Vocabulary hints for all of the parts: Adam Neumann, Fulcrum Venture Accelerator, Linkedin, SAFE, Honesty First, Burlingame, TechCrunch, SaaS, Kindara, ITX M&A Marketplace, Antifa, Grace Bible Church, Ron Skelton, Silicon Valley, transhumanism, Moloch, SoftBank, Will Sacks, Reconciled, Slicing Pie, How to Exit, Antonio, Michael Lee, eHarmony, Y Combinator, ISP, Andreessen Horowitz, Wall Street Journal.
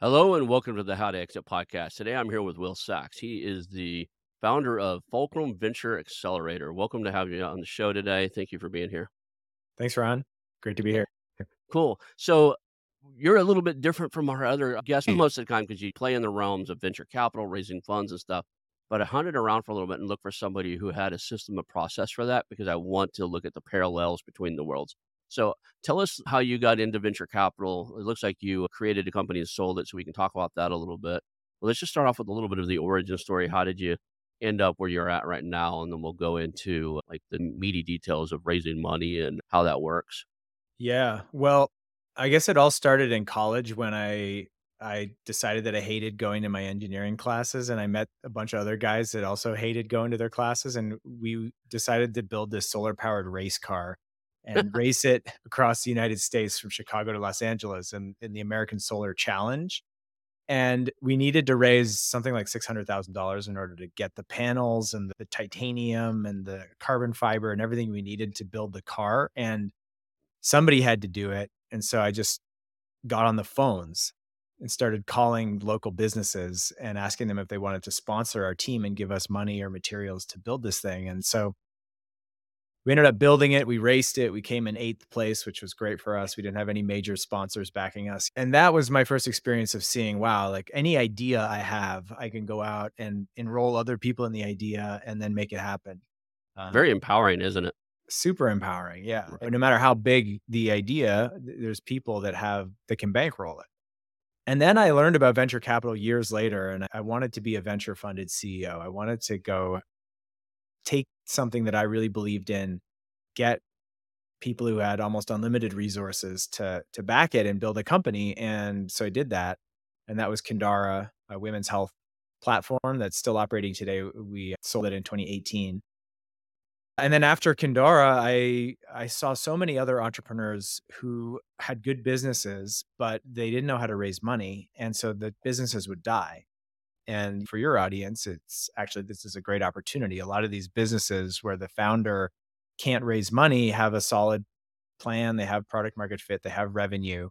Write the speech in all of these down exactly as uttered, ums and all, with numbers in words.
Hello and welcome to the How to Exit podcast. Today I'm here with Will Sacks. He is the founder of Fulcrum Venture Accelerator. Welcome to have you on the show today. Thank you for being here. Thanks, Ron. Great to be here. Cool. So you're a little bit different from our other guests most of the time because you play in the realms of venture capital, raising funds and stuff. But I hunted around for a little bit and looked for somebody who had a system of process for that because I want to look at the parallels between the worlds. So tell us how you got into venture capital. It looks like you created a company and sold it, so we can talk about that a little bit. But let's just start off with a little bit of the origin story. How did you end up where you're at right now? And then we'll go into like the meaty details of raising money and how that works. Yeah, well, I guess it all started in college when I I decided that I hated going to my engineering classes, and I met a bunch of other guys that also hated going to their classes. And we decided to build this solar powered race car and race it across the United States from Chicago to Los Angeles in, in the American Solar Challenge. And we needed to raise something like six hundred thousand dollars in order to get the panels and the titanium and the carbon fiber and everything we needed to build the car. And somebody had to do it. And so I just got on the phones and started calling local businesses and asking them if they wanted to sponsor our team and give us money or materials to build this thing. And so we ended up building it. We raced it. We came in eighth place, which was great for us. We didn't have any major sponsors backing us. And that was my first experience of seeing, wow, like any idea I have, I can go out and enroll other people in the idea and then make it happen. Um, Very empowering, isn't it? Super empowering. Yeah. Right. No matter how big the idea, there's people that have, that can bankroll it. And then I learned about venture capital years later, and I wanted to be a venture funded C E O. I wanted to go take something that I really believed in, get people who had almost unlimited resources to, to back it and build a company. And so I did that. And that was Kindara, a women's health platform that's still operating today. We sold it in twenty eighteen. And then after Kindara, I I saw so many other entrepreneurs who had good businesses, but they didn't know how to raise money. And so the businesses would die. And for your audience, it's actually, this is a great opportunity. A lot of these businesses where the founder can't raise money have a solid plan. They have product market fit, they have revenue,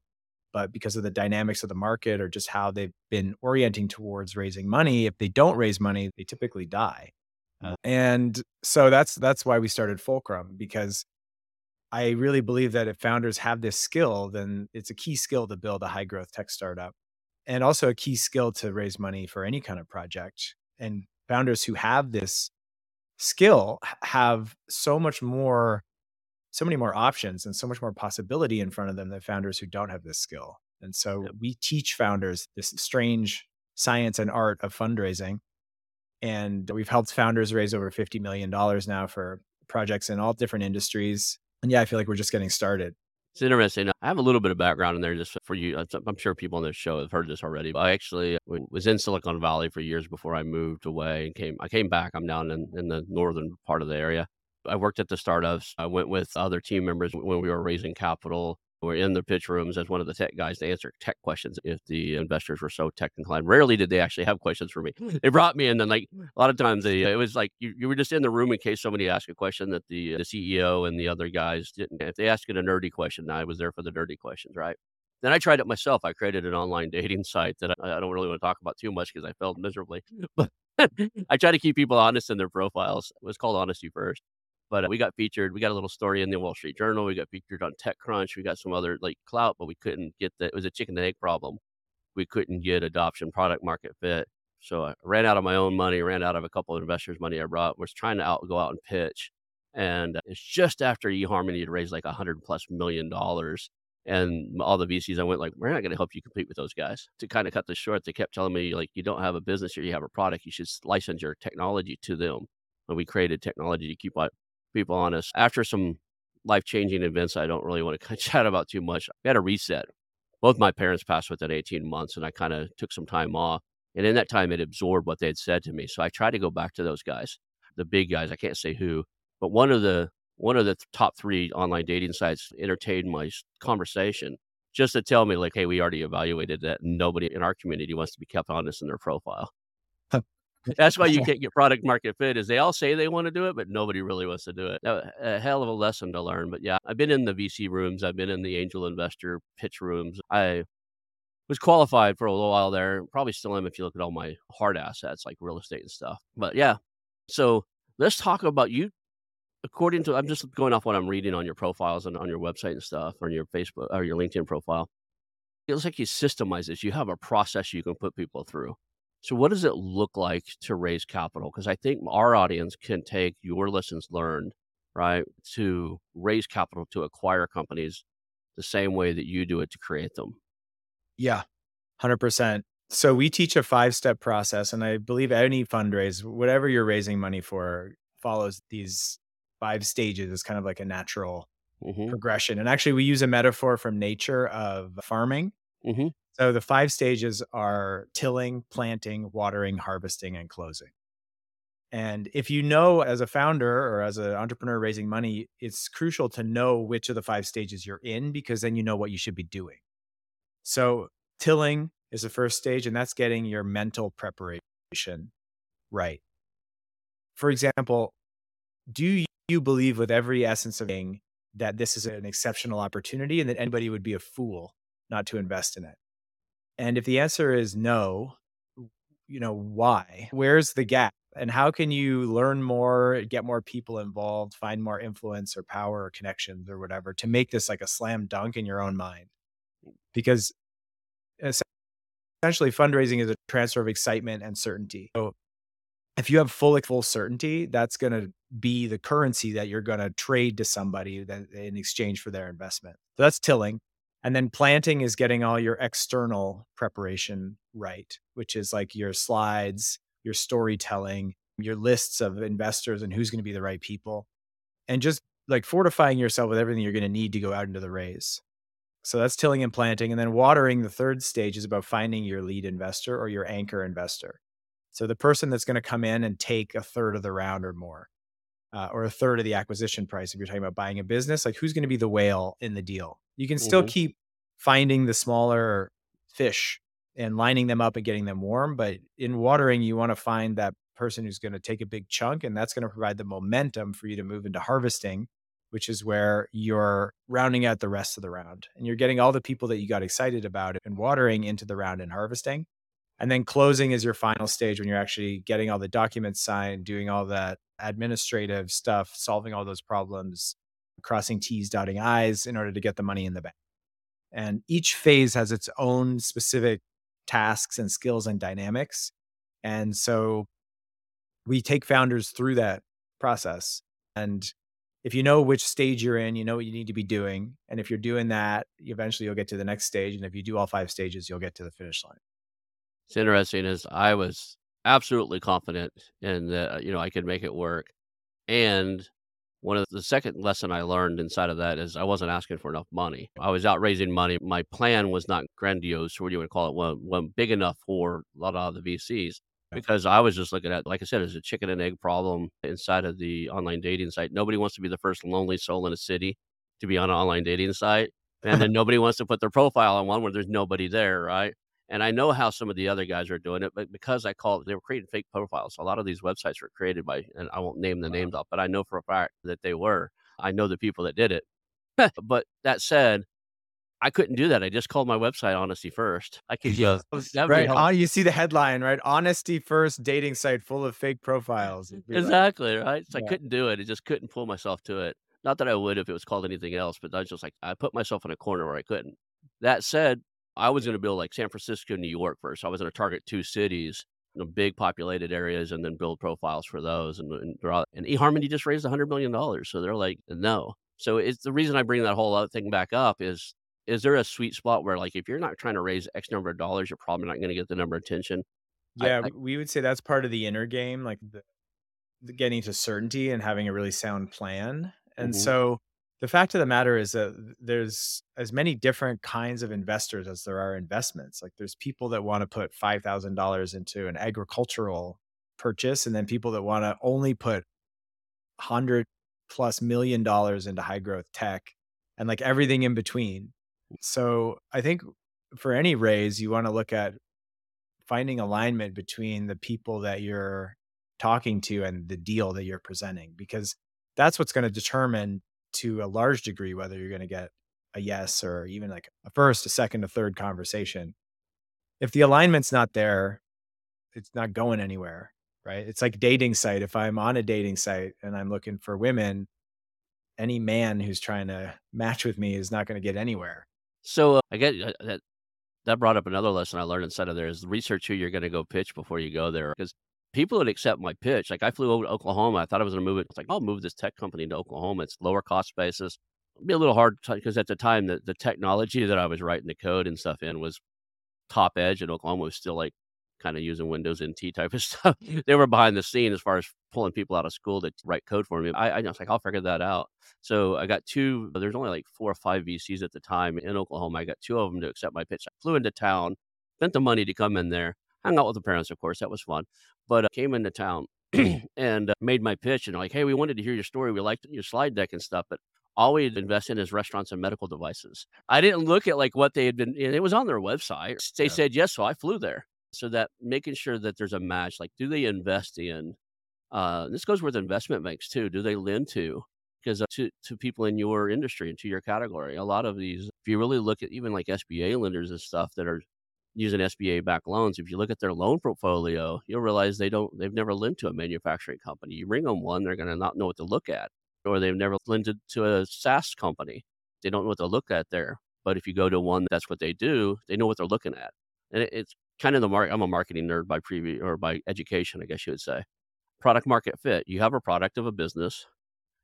but because of the dynamics of the market or just how they've been orienting towards raising money, if they don't raise money, they typically die. Uh, and so that's that's why we started Fulcrum, because I really believe that if founders have this skill, then it's a key skill to build a high growth tech startup, and also a key skill to raise money for any kind of project. And founders who have this skill have so much more, so many more options and so much more possibility in front of them than founders who don't have this skill. And so we teach founders this strange science and art of fundraising. And we've helped founders raise over fifty million dollars now for projects in all different industries. And yeah, I feel like we're just getting started. It's interesting. I have a little bit of background in there just for you. I'm sure people on this show have heard this already, but I actually was in Silicon Valley for years before I moved away and came, I came back. I'm down in, in the northern part of the area. I worked at the startups. I went with other team members when we were raising capital. were in the pitch rooms as one of the tech guys to answer tech questions if the investors were so tech inclined. Rarely did they actually have questions for me. They brought me in, and like a lot of times they, it was like you, you were just in the room in case somebody asked a question that the, the C E O and the other guys didn't. If they asked it a nerdy question, I was there for the nerdy questions, right? Then I tried it myself. I created an online dating site that I, I don't really want to talk about too much because I failed miserably. But I try to keep people honest in their profiles. It was called Honesty First. But we got featured, we got a little story in the Wall Street Journal. We got featured on TechCrunch. We got some other like clout, but we couldn't get the, it was a chicken and egg problem. We couldn't get adoption, product market fit. So I ran out of my own money, ran out of a couple of investors' money I brought, was trying to out, go out and pitch. And it's just after eHarmony had raised like a hundred plus million dollars. And all the V Cs, I went like, we're not going to help you compete with those guys. To kind of cut this short, they kept telling me like, you don't have a business here, you have a product. You should license your technology to them. And we created technology to keep people honest. After some life-changing events I don't really want to chat about too much, we had a reset. Both my parents passed within eighteen months, and I kind of took some time off. And in that time, it absorbed what they had said to me. So I tried to go back to those guys, the big guys. I can't say who, but one of the one of the top three online dating sites entertained my conversation just to tell me like, hey, we already evaluated that. Nobody in our community wants to be kept honest in their profile. That's why you can't get product market fit, is they all say they want to do it, but nobody really wants to do it. A hell of a lesson to learn. But yeah, I've been in the V C rooms. I've been in the angel investor pitch rooms. I was qualified for a little while there. Probably still am if you look at all my hard assets, like real estate and stuff. But yeah, so let's talk about you. According to, I'm just going off what I'm reading on your profiles and on your website and stuff, on your Facebook or your LinkedIn profile. It looks like you systemize this. You have a process you can put people through. So what does it look like to raise capital? Because I think our audience can take your lessons learned, right, to raise capital to acquire companies the same way that you do it to create them. Yeah, one hundred percent. So we teach a five-step process, and I believe any fundraise, whatever you're raising money for, follows these five stages. It's kind of like a natural mm-hmm. progression. And actually, we use a metaphor from nature of farming. Mm-hmm. So the five stages are tilling, planting, watering, harvesting, and closing. And if you know as a founder or as an entrepreneur raising money, it's crucial to know which of the five stages you're in, because then you know what you should be doing. So tilling is the first stage, and that's getting your mental preparation right. For example, do you believe with every essence of being that this is an exceptional opportunity and that anybody would be a fool not to invest in it? And if the answer is no, you know, why? Where's the gap? And how can you learn more, get more people involved, find more influence or power or connections or whatever to make this like a slam dunk in your own mind? Because essentially fundraising is a transfer of excitement and certainty. So if you have full, full certainty, that's going to be the currency that you're going to trade to somebody that, in exchange for their investment. So that's tilling. And then planting is getting all your external preparation right, which is like your slides, your storytelling, your lists of investors and who's going to be the right people, and just like fortifying yourself with everything you're going to need to go out into the raise. So that's tilling and planting. And then watering, the third stage, is about finding your lead investor or your anchor investor. So the person that's going to come in and take a third of the round or more, uh, or a third of the acquisition price. If you're talking about buying a business, like who's going to be the whale in the deal? You can still mm-hmm. keep finding the smaller fish and lining them up and getting them warm. But in watering, you want to find that person who's going to take a big chunk, and that's going to provide the momentum for you to move into harvesting, which is where you're rounding out the rest of the round. And you're getting all the people that you got excited about and watering into the round and harvesting. And then closing is your final stage, when you're actually getting all the documents signed, doing all that administrative stuff, solving all those problems, crossing T's, dotting I's in order to get the money in the bank. And each phase has its own specific tasks and skills and dynamics. And so we take founders through that process. And if you know which stage you're in, you know what you need to be doing. And if you're doing that, eventually you'll get to the next stage. And if you do all five stages, you'll get to the finish line. It's interesting, is I was absolutely confident in that, you know, I could make it work. And one of the second lesson I learned inside of that is I wasn't asking for enough money. I was out raising money. My plan was not grandiose, or what do you want to call it, one, one big enough for a lot of the V Cs, because I was just looking at, like I said, it's a chicken and egg problem inside of the online dating site. Nobody wants to be the first lonely soul in a city to be on an online dating site. and then nobody wants to put their profile on one where there's nobody there, right? And I know how some of the other guys are doing it, but because I call it, they were creating fake profiles. So a lot of these websites were created by, and I won't name the wow. names off, but I know for a fact that they were. I know the people that did it. But that said, I couldn't do that. I just called my website Honesty First. I could, yeah, right. On, you see the headline, right? Honesty First dating site full of fake profiles. Exactly, like, right? So yeah. I couldn't do it. I just couldn't pull myself to it. Not that I would if it was called anything else, but I was just like, I put myself in a corner where I couldn't. That said, I was going to build like San Francisco, New York first. I was going to target two cities, you know, big populated areas, and then build profiles for those. And, and, and eHarmony just raised one hundred million dollars. So they're like, no. So it's the reason I bring that whole other thing back up is, is there a sweet spot where like, if you're not trying to raise X number of dollars, you're probably not going to get the number of attention. Yeah, I, I, we would say that's part of the inner game, like the, the getting to certainty and having a really sound plan. And mm-hmm. so the fact of the matter is that there's as many different kinds of investors as there are investments. Like there's people that want to put five thousand dollars into an agricultural purchase, and then people that want to only put one hundred plus million dollars into high growth tech, and like everything in between. So I think for any raise, you want to look at finding alignment between the people that you're talking to and the deal that you're presenting, because that's what's going to determine to a large degree whether you're going to get a yes or even like a first, a second, a third conversation. If the alignment's not there, it's not going anywhere, right? It's like dating site. If I'm on a dating site and I'm looking for women, any man who's trying to match with me is not going to get anywhere. So uh, I get uh, that, that brought up another lesson I learned inside of there is research who you're going to go pitch before you go there. Because people would accept my pitch. Like I flew over to Oklahoma. I thought I was going to move it. It's like, I'll move this tech company to Oklahoma. It's lower cost basis. It'd be a little hard because at the time, the, the technology that I was writing the code and stuff in was top edge, and Oklahoma was still like kind of using Windows N T type of stuff. They were behind the scene as far as pulling people out of school to write code for me. I, I was like, I'll figure that out. So I got two, there's only like four or five V Cs at the time in Oklahoma. I got two of them to accept my pitch. I flew into town, spent the money to come in there, hung out with the parents, of course. That was fun. But I uh, came into town and uh, made my pitch and like, hey, we wanted to hear your story. We liked your slide deck and stuff, but all we had invested in is restaurants and medical devices. I didn't look at like what they had been, and it was on their website. They yeah. said yes, so I flew there. So that making sure that there's a match, like do they invest in, uh, this goes with investment banks too. Do they lend to? Because uh, to, to people in your industry and to your category, a lot of these, if you really look at even like S B A lenders and stuff that are using S B A backed loans, if you look at their loan portfolio, you'll realize they don't, they've never lent to a manufacturing company. You bring them one, they're going to not know what to look at, or they've never lended to a SaaS company. They don't know what to look at there. But if you go to one, that's what they do. They know what they're looking at. And it, it's kind of the mark. I'm a marketing nerd by preview or by education, I guess you would say. Product market fit. You have a product of a business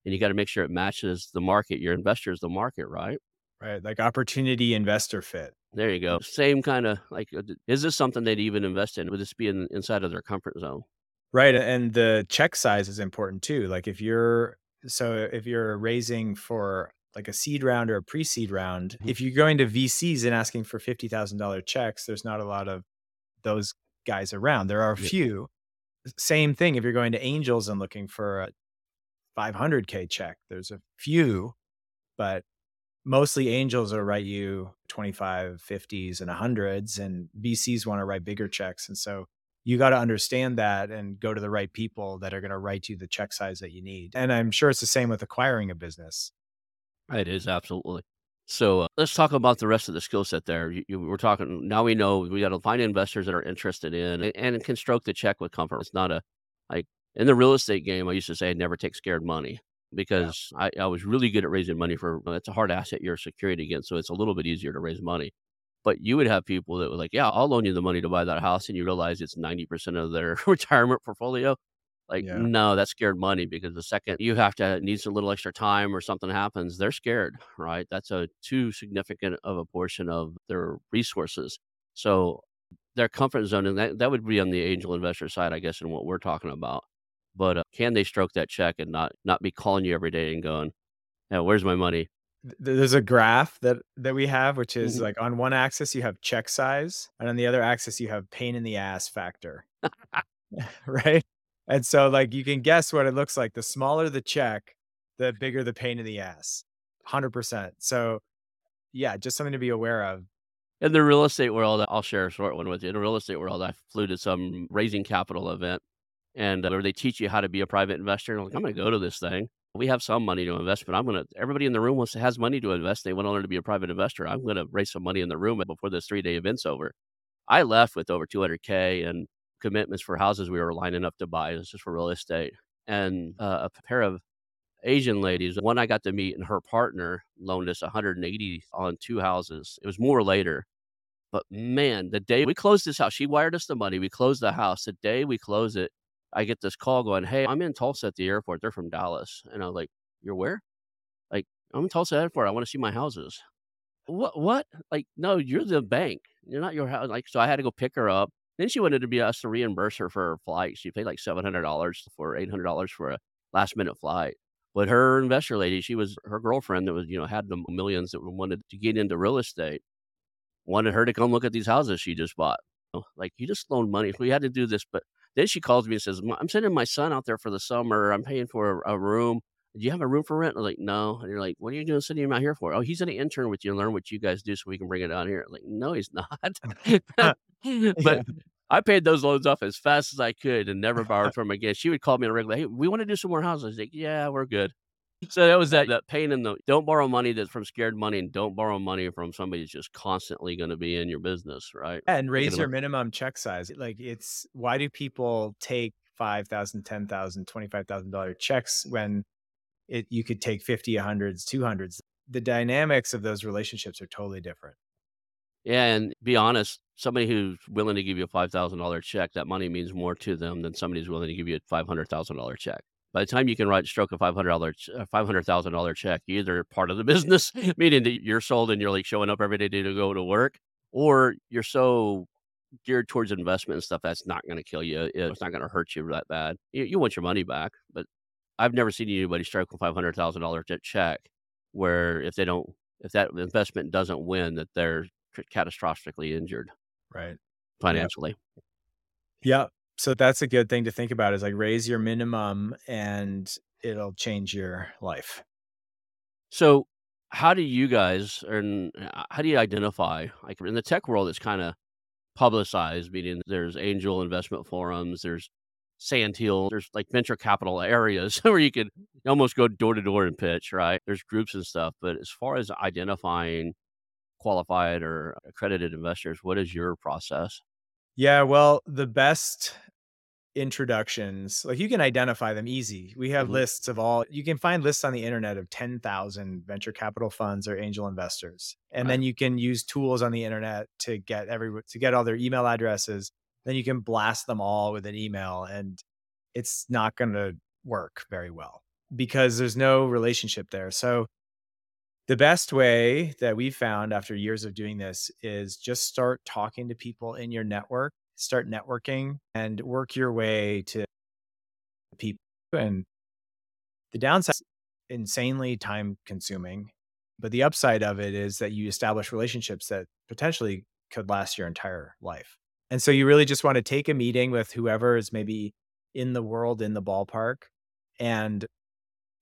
and you got to make sure it matches the market. Your investor is the market, right? Right. Like opportunity investor fit. There you go. Same kind of like, is this something they'd even invest in? Would this be in, inside of their comfort zone? Right. And the check size is important too. Like if you're, so if you're raising for like a seed round or a pre-seed round, mm-hmm. if you're going to V Cs and asking for fifty thousand dollars checks, there's not a lot of those guys around. There are a yeah. few. Same thing. If you're going to angels and looking for a five hundred K check, there's a few, but mostly angels will write you twenty-five, fifties, and hundreds, and V Cs want to write bigger checks. And so you got to understand that and go to the right people that are going to write you the check size that you need. And I'm sure it's the same with acquiring a business. It is, absolutely. So uh, let's talk about the rest of the skill set there. You, you, we're talking, now we know we got to find investors that are interested in and, and can stroke the check with comfort. It's not a, like in the real estate game, I used to say I'd never take scared money. Because yeah. I, I was really good at raising money for, it's a hard asset you're securing against. So it's a little bit easier to raise money. But you would have people that were like, yeah, I'll loan you the money to buy that house. And you realize it's ninety percent of their retirement portfolio. Like, yeah. no, that's scared money, because the second you have to need some little extra time or something happens, they're scared, right? That's a too significant of a portion of their resources. So their comfort zone, and that, that would be on the angel investor side, I guess, in what we're talking about. But uh, can they stroke that check and not not be calling you every day and going, yeah, where's my money? There's a graph that, that we have, which is mm-hmm. like on one axis, you have check size. And on the other axis, you have pain in the ass factor, right? And so like, you can guess what it looks like. The smaller the check, the bigger the pain in the ass, one hundred percent. So yeah, just something to be aware of. In the real estate world, I'll share a short one with you. In the real estate world, I flew to some raising capital event, and uh, where they teach you how to be a private investor. And I'm like, I'm going to go to this thing. We have some money to invest, but I'm going to, everybody in the room wants to, has money to invest. They want to learn to be a private investor. I'm going to raise some money in the room before this three day event's over. I left with over two hundred K and commitments for houses we were lining up to buy. It was just for real estate. And uh, a pair of Asian ladies, one I got to meet, and her partner loaned us one hundred eighty on two houses. It was more later. But man, the day we closed this house, she wired us the money. We closed the house. The day we closed it, I get this call going, hey, I'm in Tulsa at the airport. They're from Dallas. And I was like, you're where? Like, I'm in Tulsa airport. I want to see my houses. What? What? Like, no, you're the bank. You're not your house. Like, so I had to go pick her up. Then she wanted to be us to reimburse her for her flight. She paid like seven hundred dollars for eight hundred dollars for a last minute flight. But her investor lady, she was her girlfriend that was, you know, had the millions that wanted to get into real estate, wanted her to come look at these houses she just bought. Like, you just loaned money. We had to do this. But then she calls me and says, I'm sending my son out there for the summer. I'm paying for a, a room. Do you have a room for rent? I'm like, no. And you're like, what are you doing sending him out here for? Oh, he's going to intern with you and learn what you guys do so we can bring it down here. I'm like, no, he's not. But I paid those loans off as fast as I could and never borrowed from again. She would call me on a regular, hey, we want to do some more houses. I was like, yeah, we're good. So that was that, that pain in the, don't borrow money that's from scared money, and don't borrow money from somebody who's just constantly going to be in your business, right? And raise your minimum check size. Like, it's, why do people take five thousand dollars, ten thousand dollars, twenty-five thousand dollars checks when it you could take fifty, hundreds, two hundreds? The dynamics of those relationships are totally different. Yeah, and be honest, somebody who's willing to give you a five thousand dollars check, that money means more to them than somebody who's willing to give you a five hundred thousand dollars check. By the time you can write stroke a five hundred thousand dollars five hundred thousand dollars check, you're either part of the business, meaning that you're sold and you're like showing up every day to go to work, or you're so geared towards investment and stuff, that's not going to kill you. It's not going to hurt you that bad. You, you want your money back, but I've never seen anybody stroke a five hundred thousand dollars check where if they don't, if that investment doesn't win, that they're catastrophically injured. Right. Financially. Yeah. yeah. So that's a good thing to think about, is like, raise your minimum and it'll change your life. So how do you guys, and how do you identify, like in the tech world, it's kind of publicized, meaning there's angel investment forums, there's sand hill, there's like venture capital areas where you could almost go door to door and pitch, right? There's groups and stuff. But as far as identifying qualified or accredited investors, what is your process? Yeah, well, the best introductions, like, you can identify them easy. We have mm-hmm. lists of all, you can find lists on the internet of ten thousand venture capital funds or angel investors. And right. then you can use tools on the internet to get every, to get all their email addresses. Then you can blast them all with an email, and it's not going to work very well because there's no relationship there. So the best way that we found after years of doing this is just start talking to people in your network, start networking, and work your way to people. And the downside is insanely time consuming, but the upside of it is that you establish relationships that potentially could last your entire life. And so you really just want to take a meeting with whoever is maybe in the world, in the ballpark, and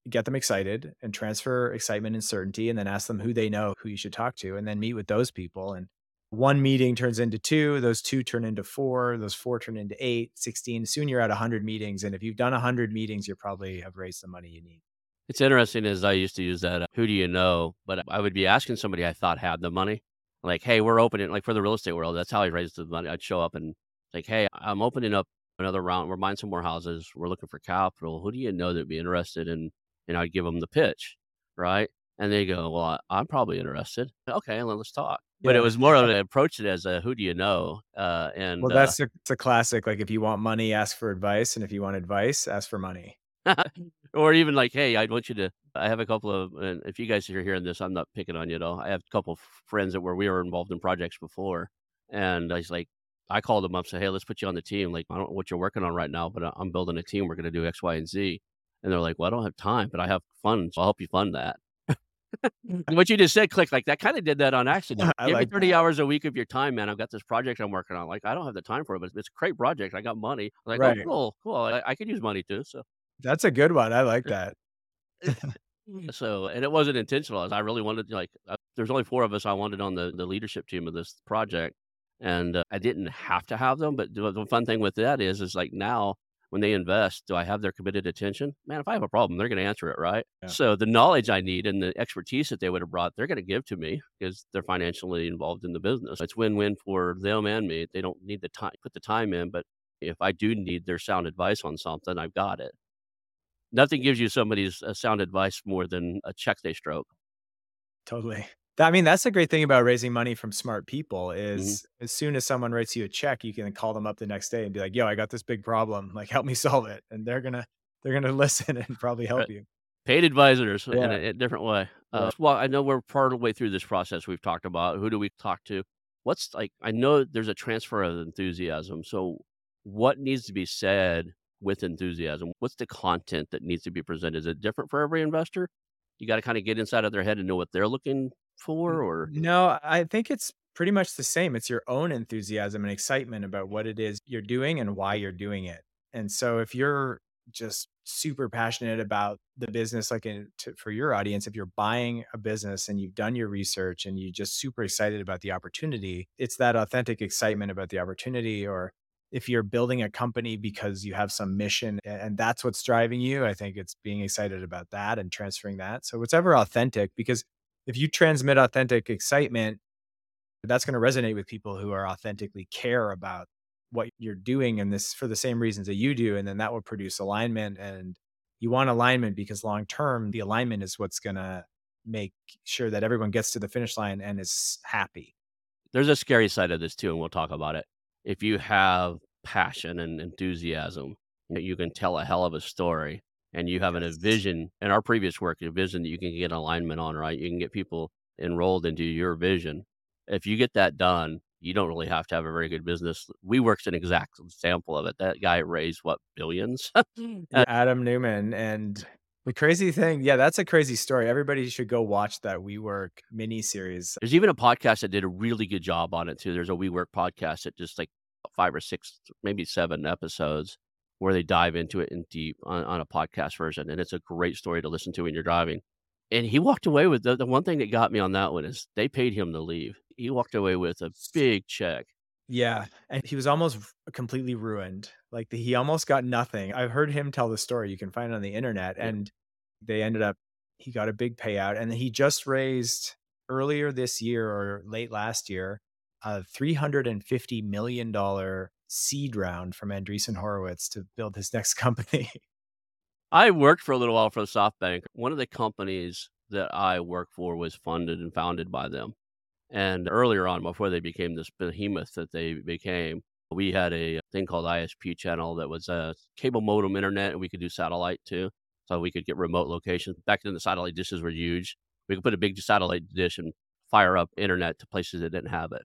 get them excited and transfer excitement and certainty, and then ask them who they know, who you should talk to, and then meet with those people. And one meeting turns into two, those two turn into four, those four turn into eight, sixteen. Soon you're at one hundred meetings. And if you've done one hundred meetings, you probably have raised the money you need. It's interesting, as I used to use that, uh, who do you know? But I would be asking somebody I thought had the money, like, hey, we're opening, like for the real estate world, that's how I raised the money. I'd show up and like, hey, I'm opening up another round. We're buying some more houses. We're looking for capital. Who do you know that would be interested in? And I'd give them the pitch, right? And they go, well, I, I'm probably interested. Okay, well, let's talk. Yeah. But it was more of an approach it as a who do you know? Uh, and Well, that's uh, a, it's a classic. Like, if you want money, ask for advice. And if you want advice, ask for money. Or even like, hey, I want you to, I have a couple of, and if you guys are hearing this, I'm not picking on you at all. I have a couple of friends that were, we were involved in projects before. And I was like, I called them up, said, hey, let's put you on the team. Like, I don't know what you're working on right now, but I'm building a team. We're going to do X, Y, and Z. And they're like, well, I don't have time, but I have funds. So I'll help you fund that. What you just said, click, like that kind of did that on accident. Give like me thirty that. hours a week of your time, man. I've got this project I'm working on. Like, I don't have the time for it, but it's a great project. I got money. I'm like, right. oh, cool, cool. I, I could use money too. So that's a good one. I like that. So, and it wasn't intentional. I really wanted, like, uh, there's only four of us I wanted on the, the leadership team of this project. And uh, I didn't have to have them. But the fun thing with that is, is like now when they invest, do I have their committed attention? Man, if I have a problem, they're going to answer it, right? Yeah. So the knowledge I need and the expertise that they would have brought, they're going to give to me because they're financially involved in the business. It's win-win for them and me. They don't need the time, put the time in. But if I do need their sound advice on something, I've got it. Nothing gives you somebody's uh, sound advice more than a check they stroke. Totally. I mean, that's the great thing about raising money from smart people is mm-hmm. as soon as someone writes you a check, you can call them up the next day and be like, yo, I got this big problem. Like, help me solve it. And they're going to, they're going to listen and probably help right. you. Paid advisors yeah. in, a, in a different way. Yeah. Uh, well, I know we're part of the way through this process we've talked about. Who do we talk to? What's like, I know there's a transfer of enthusiasm. So what needs to be said with enthusiasm? What's the content that needs to be presented? Is it different for every investor? You got to kind of get inside of their head and know what they're looking for, or? No, I think it's pretty much the same. It's your own enthusiasm and excitement about what it is you're doing and why you're doing it. And so if you're just super passionate about the business, like in, to, for your audience, if you're buying a business and you've done your research and you're just super excited about the opportunity, it's that authentic excitement about the opportunity. Or if you're building a company because you have some mission and that's what's driving you, I think it's being excited about that and transferring that. So whatever authentic, because if you transmit authentic excitement, that's going to resonate with people who are authentically care about what you're doing and this for the same reasons that you do. And then that will produce alignment, and you want alignment because long-term the alignment is what's going to make sure that everyone gets to the finish line and is happy. There's a scary side of this too, and we'll talk about it. If you have passion and enthusiasm, you can tell a hell of a story, and you have yes. a vision. In our previous work, a vision that you can get alignment on, right? You can get people enrolled into your vision. If you get that done, you don't really have to have a very good business. WeWork's an exact example of it. That guy raised, what, billions? Adam Neumann. And the crazy thing, yeah, that's a crazy story. Everybody should go watch that WeWork miniseries. There's even a podcast that did a really good job on it too. There's a WeWork podcast that just like five or six, maybe seven episodes where they dive into it in deep on, on a podcast version. And it's a great story to listen to when you're driving. And he walked away with the, the one thing that got me on that one is they paid him to leave. He walked away with a big check. Yeah. And he was almost completely ruined. Like the, he almost got nothing. I've heard him tell the story. You can find it on the internet. Yeah. And they ended up, he got a big payout. And he just raised earlier this year or late last year, a three hundred fifty million dollars seed round from Andreessen Horowitz to build his next company. I worked for a little while for SoftBank. One of the companies that I worked for was funded and founded by them. And earlier on, before they became this behemoth that they became, we had a thing called I S P channel that was a cable modem internet, and we could do satellite too. So we could get remote locations. Back then, the satellite dishes were huge. We could put a big satellite dish and fire up internet to places that didn't have it.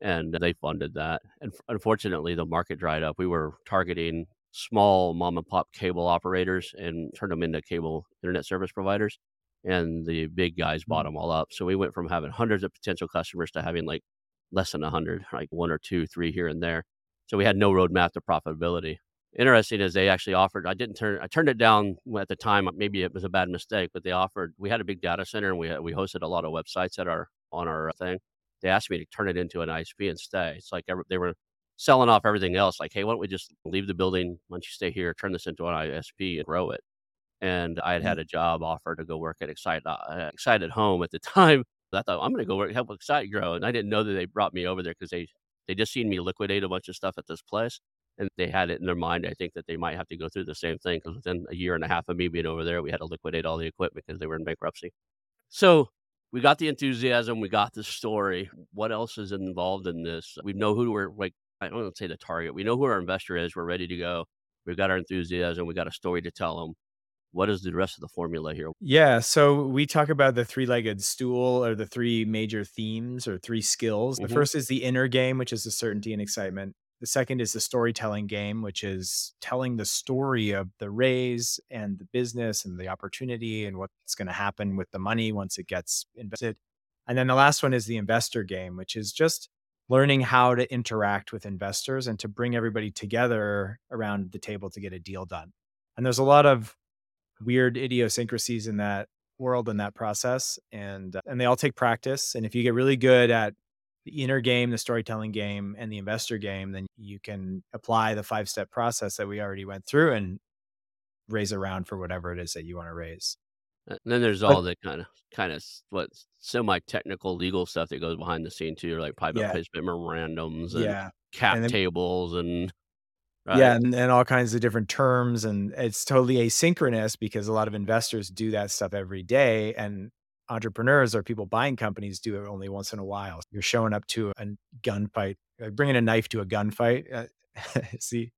And they funded that. And unfortunately, the market dried up. We were targeting small mom and pop cable operators and turned them into cable internet service providers. And the big guys bought them all up. So we went from having hundreds of potential customers to having like less than one hundred, like one or two, three here and there. So we had no roadmap to profitability. Interesting is they actually offered, I didn't turn, I turned it down at the time. Maybe it was a bad mistake, but they offered, we had a big data center and we had, we hosted a lot of websites at our on our thing. They asked me to turn it into an I S P and stay. It's like every, they were selling off everything else. Like, hey, why don't we just leave the building? Why don't you stay here, turn this into an I S P and grow it? And I had had a job offer to go work at Excite, uh, Excite at Home at the time. I thought, I'm going to go work, help Excite grow. And I didn't know that they brought me over there because they, they just seen me liquidate a bunch of stuff at this place. And they had it in their mind, I think, that they might have to go through the same thing. Because within a year and a half of me being over there, we had to liquidate all the equipment because they were in bankruptcy. So we got the enthusiasm. We got the story. What else is involved in this? We know who we're, like, I don't want to say the target. We know who our investor is. We're ready to go. We've got our enthusiasm. We got a story to tell them. What is the rest of the formula here? Yeah. So we talk about the three-legged stool, or the three major themes or three skills. Mm-hmm. The first is the inner game, which is the certainty and excitement. The second is the storytelling game, which is telling the story of the raise and the business and the opportunity and what's going to happen with the money once it gets invested. And then the last one is the investor game, which is just learning how to interact with investors and to bring everybody together around the table to get a deal done. And there's a lot of weird idiosyncrasies in that world and that process. And, uh, and they all take practice. And if you get really good at the inner game, the storytelling game, and the investor game, then you can apply the five-step process that we already went through and raise a round for whatever it is that you want to raise. And then there's all but, the kind of kind of what semi-technical legal stuff that goes behind the scene too, like private yeah. placement memorandums and yeah. cap and then, tables and right? yeah, and, and all kinds of different terms. And it's totally asynchronous because a lot of investors do that stuff every day, and entrepreneurs or people buying companies do it only once in a while. You're showing up to a gunfight, like bringing a knife to a gunfight. Uh, see.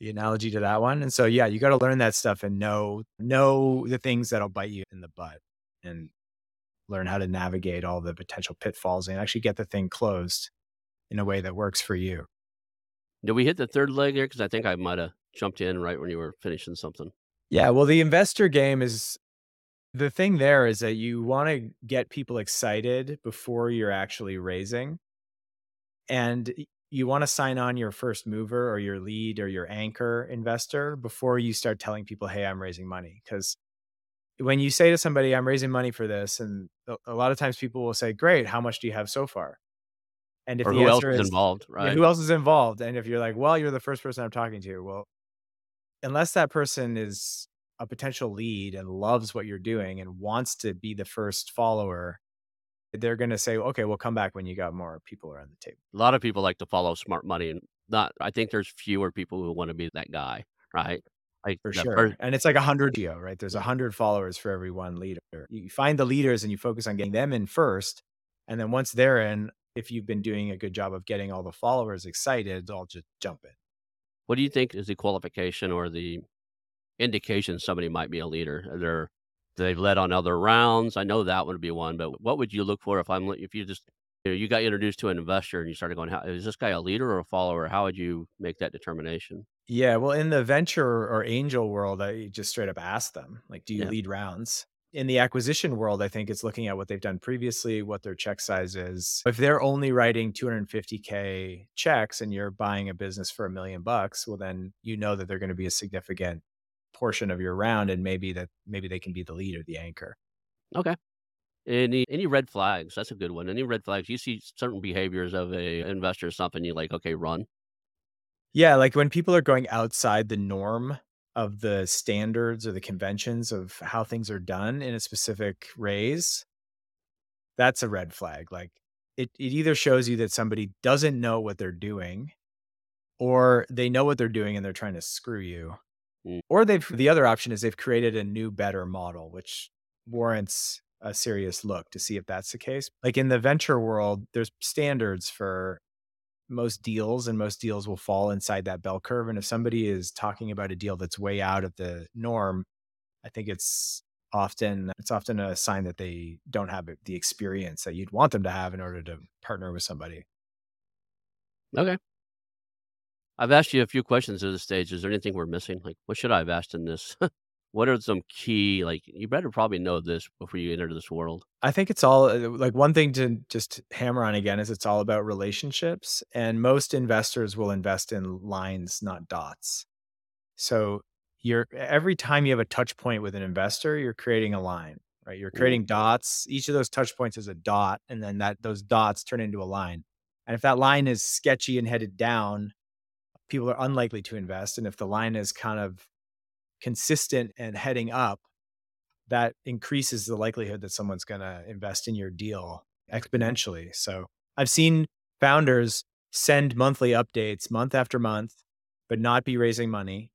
The analogy to that one. And so, yeah, you got to learn that stuff and know, know the things that'll bite you in the butt and learn how to navigate all the potential pitfalls and actually get the thing closed in a way that works for you. Did we hit the third leg there? Because I think I might have jumped in right when you were finishing something. Yeah. Well, the investor game is the thing there is that you want to get people excited before you're actually raising. And you want to sign on your first mover or your lead or your anchor investor before you start telling people, hey, I'm raising money. Because when you say to somebody, I'm raising money for this, and a lot of times people will say, great, how much do you have so far? And if or the who answer else is, is involved, right? Yeah, who else is involved? And if you're like, well, you're the first person I'm talking to. Well, unless that person is a potential lead and loves what you're doing and wants to be the first follower, they're going to say, okay, we'll come back when you got more people around the table. A lot of people like to follow smart money, and not, I think there's fewer people who want to be that guy, right? Like for sure. First- and it's like a hundred, right? There's a hundred followers for every one leader. You find the leaders and you focus on getting them in first. And then once they're in, if you've been doing a good job of getting all the followers excited, I'll just jump in. What do you think is the qualification or the indication somebody might be a leader? Are there They've led on other rounds. I know that would be one, but what would you look for if I'm if you just you know, you got introduced to an investor and you started going, how, is this guy a leader or a follower? How would you make that determination? Yeah, well, in the venture or angel world, I just straight up ask them, like, do you yeah. lead rounds? In the acquisition world, I think it's looking at what they've done previously, what their check size is. If they're only writing two hundred fifty K checks and you're buying a business for a million bucks, well, then you know that they're going to be a significant portion of your round, and maybe that maybe they can be the lead or the anchor. Okay. Any any red flags? That's a good one. Any red flags? You see certain behaviors of a investor or something, you're like, okay, run. Yeah, like when people are going outside the norm of the standards or the conventions of how things are done in a specific raise, that's a red flag. Like it it either shows you that somebody doesn't know what they're doing, or they know what they're doing and they're trying to screw you. Or they've, the other option is they've created a new, better model, which warrants a serious look to see if that's the case. Like in the venture world, there's standards for most deals, and most deals will fall inside that bell curve. And if somebody is talking about a deal that's way out of the norm, I think it's often, it's often a sign that they don't have the experience that you'd want them to have in order to partner with somebody. Okay. I've asked you a few questions at this stage. Is there anything we're missing? Like, what should I have asked in this? What are some key, like, you better probably know this before you enter this world. I think it's all, like, one thing to just hammer on again is it's all about relationships. And most investors will invest in lines, not dots. So you're, every time you have a touch point with an investor, you're creating a line, right? You're creating dots. Each of those touch points is a dot. And then that those dots turn into a line. And if that line is sketchy and headed down, people are unlikely to invest. And if the line is kind of consistent and heading up, that increases the likelihood that someone's going to invest in your deal exponentially. So I've seen founders send monthly updates month after month, but not be raising money.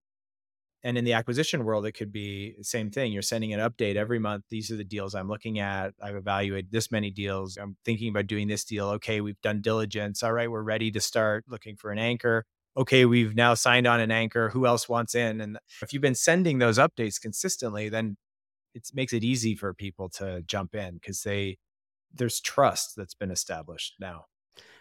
And in the acquisition world, it could be the same thing. You're sending an update every month. These are the deals I'm looking at. I've evaluated this many deals. I'm thinking about doing this deal. Okay, we've done diligence. All right, we're ready to start looking for an anchor. Okay, we've now signed on an anchor. Who else wants in? And if you've been sending those updates consistently, then it makes it easy for people to jump in because they there's trust that's been established now.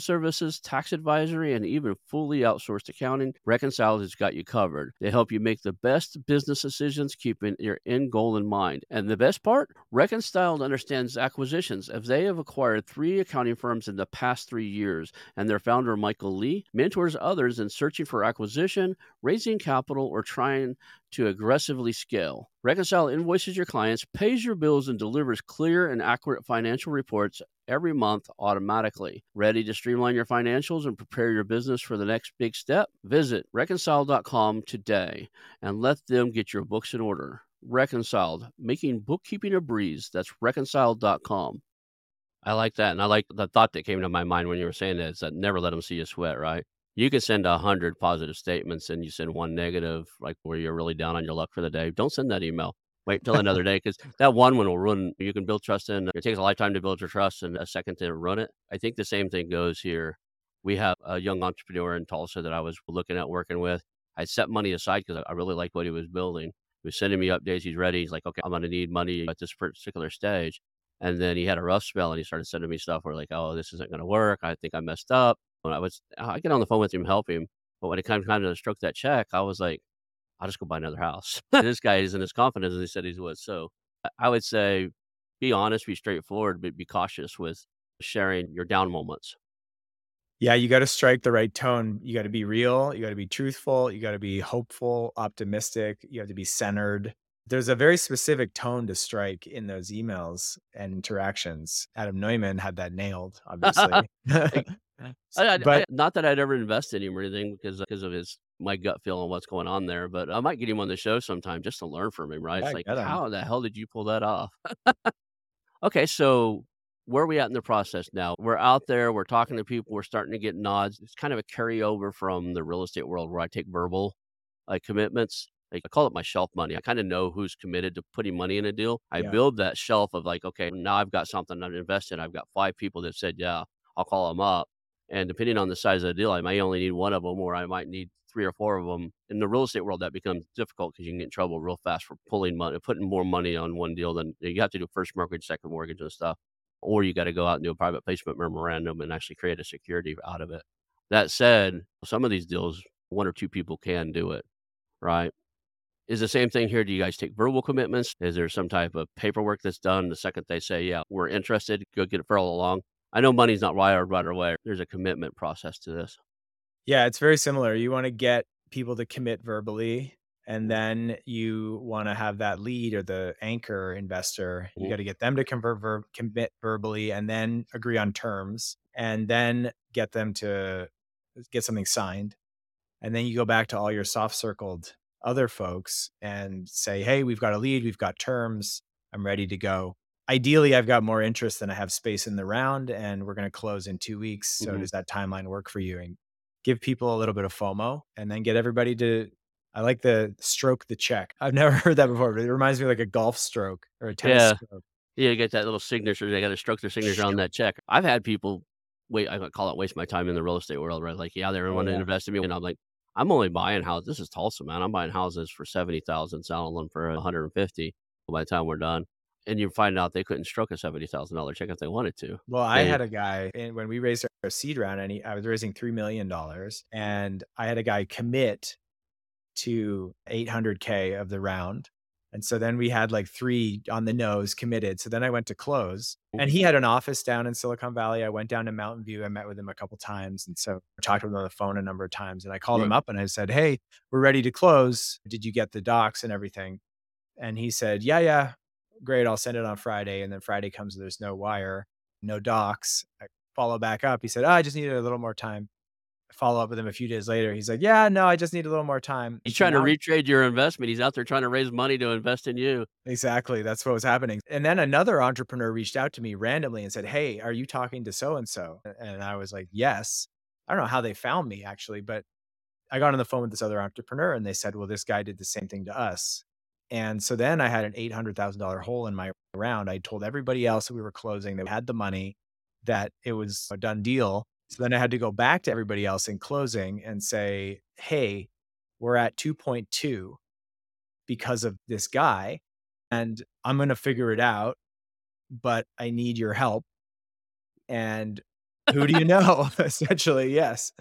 services, tax advisory, and even fully outsourced accounting, Reconciled has got you covered. They help you make the best business decisions, keeping your end goal in mind. And the best part? Reconciled understands acquisitions, as they have acquired three accounting firms in the past three years, and their founder, Michael Lee, mentors others in searching for acquisition, raising capital, or trying to aggressively scale. Reconciled invoices your clients, pays your bills, and delivers clear and accurate financial reports every month automatically. Ready to streamline your financials and prepare your business for the next big step? Visit reconciled dot com today and let them get your books in order. Reconciled, making bookkeeping a breeze. That's reconciled dot com. I like that. And I like the thought that came to my mind when you were saying that, is that never let them see you sweat, right? You can send one hundred positive statements and you send one negative, like where you're really down on your luck for the day. Don't send that email. Wait till another day, because that one one will ruin. You can build trust in. It takes a lifetime to build your trust and a second to run it. I think the same thing goes here. We have a young entrepreneur in Tulsa that I was looking at working with. I set money aside because I really liked what he was building. He was sending me updates. He's ready. He's like, okay, I'm going to need money at this particular stage. And then he had a rough spell and he started sending me stuff where like, oh, this isn't going to work. I think I messed up. When I was, I get on the phone with him, help him. But when it comes time to stroke that check, I was like, I'll just go buy another house. This guy isn't as confident as he said he was. So I would say, be honest, be straightforward, but be cautious with sharing your down moments. Yeah, you got to strike the right tone. You got to be real. You got to be truthful. You got to be hopeful, optimistic. You have to be centered. There's a very specific tone to strike in those emails and interactions. Adam Neumann had that nailed, obviously. but, I, I, not that I'd ever invest in him or anything because, because of his my gut feel on what's going on there, but I might get him on the show sometime just to learn from him, right? Yeah, it's like, how the hell did you pull that off? Okay, so where are we at in the process now? We're out there, we're talking to people, we're starting to get nods. It's kind of a carryover from the real estate world where I take verbal like commitments. Like I call it my shelf money. I kind of know who's committed to putting money in a deal. I yeah. build that shelf of like, okay, now I've got something I'm investing. I've got five people that said, yeah, I'll call them up. And depending on the size of the deal, I may only need one of them, or I might need three or four of them. In the real estate world, that becomes difficult because you can get in trouble real fast for pulling money, putting more money on one deal than you have to do first mortgage, second mortgage and stuff. Or you got to go out and do a private placement memorandum and actually create a security out of it. That said, some of these deals, one or two people can do it, right? Is the same thing here? Do you guys take verbal commitments? Is there some type of paperwork that's done the second they say, yeah, we're interested, go get it further along? I know money's not wired right away. There's a commitment process to this. Yeah, it's very similar. You want to get people to commit verbally, and then you want to have that lead or the anchor investor. You mm-hmm. got to get them to convert ver- commit verbally and then agree on terms and then get them to get something signed. And then you go back to all your soft circled other folks and say, hey, we've got a lead, we've got terms, I'm ready to go. Ideally, I've got more interest than I have space in the round, and we're going to close in two weeks. So mm-hmm. does that timeline work for you? And give people a little bit of FOMO, and then get everybody to, I like the stroke the check. I've never heard that before, but it reminds me of like a golf stroke or a tennis yeah. stroke. Yeah, you get that little signature. They got to stroke their signature on that check. I've had people, wait, I call it waste my time in the real estate world, right? Like, yeah, they want oh, yeah. to invest in me. And I'm like, I'm only buying houses. This is Tulsa, man. I'm buying houses for seventy thousand dollars, selling them for one hundred fifty thousand dollars by the time we're done. And you find out they couldn't stroke a seventy thousand dollars check if they wanted to. Well, I and, had a guy, and when we raised our seed round, and he, I was raising three million dollars, and I had a guy commit to eight hundred thousand of the round. And so then we had like three on the nose committed. So then I went to close, and he had an office down in Silicon Valley. I went down to Mountain View. I met with him a couple of times. And so I talked to him on the phone a number of times, and I called yeah. him up and I said, hey, we're ready to close. Did you get the docs and everything? And he said, yeah, yeah, great. I'll send it on Friday. And then Friday comes and there's no wire, no docs. I follow back up. He said, oh, I just needed a little more time. follow up with him a few days later. He's like, yeah, no, I just need a little more time. He's trying to retrade your investment. He's out there trying to raise money to invest in you. Exactly. That's what was happening. And then another entrepreneur reached out to me randomly and said, hey, are you talking to so-and-so? And I was like, yes. I don't know how they found me actually, but I got on the phone with this other entrepreneur and they said, well, this guy did the same thing to us. And so then I had an eight hundred thousand dollars hole in my round. I told everybody else that we were closing, that had the money, that it was a done deal. So then I had to go back to everybody else in closing and say, hey, we're at two point two because of this guy, and I'm going to figure it out, but I need your help. And who do you know? Essentially, yes.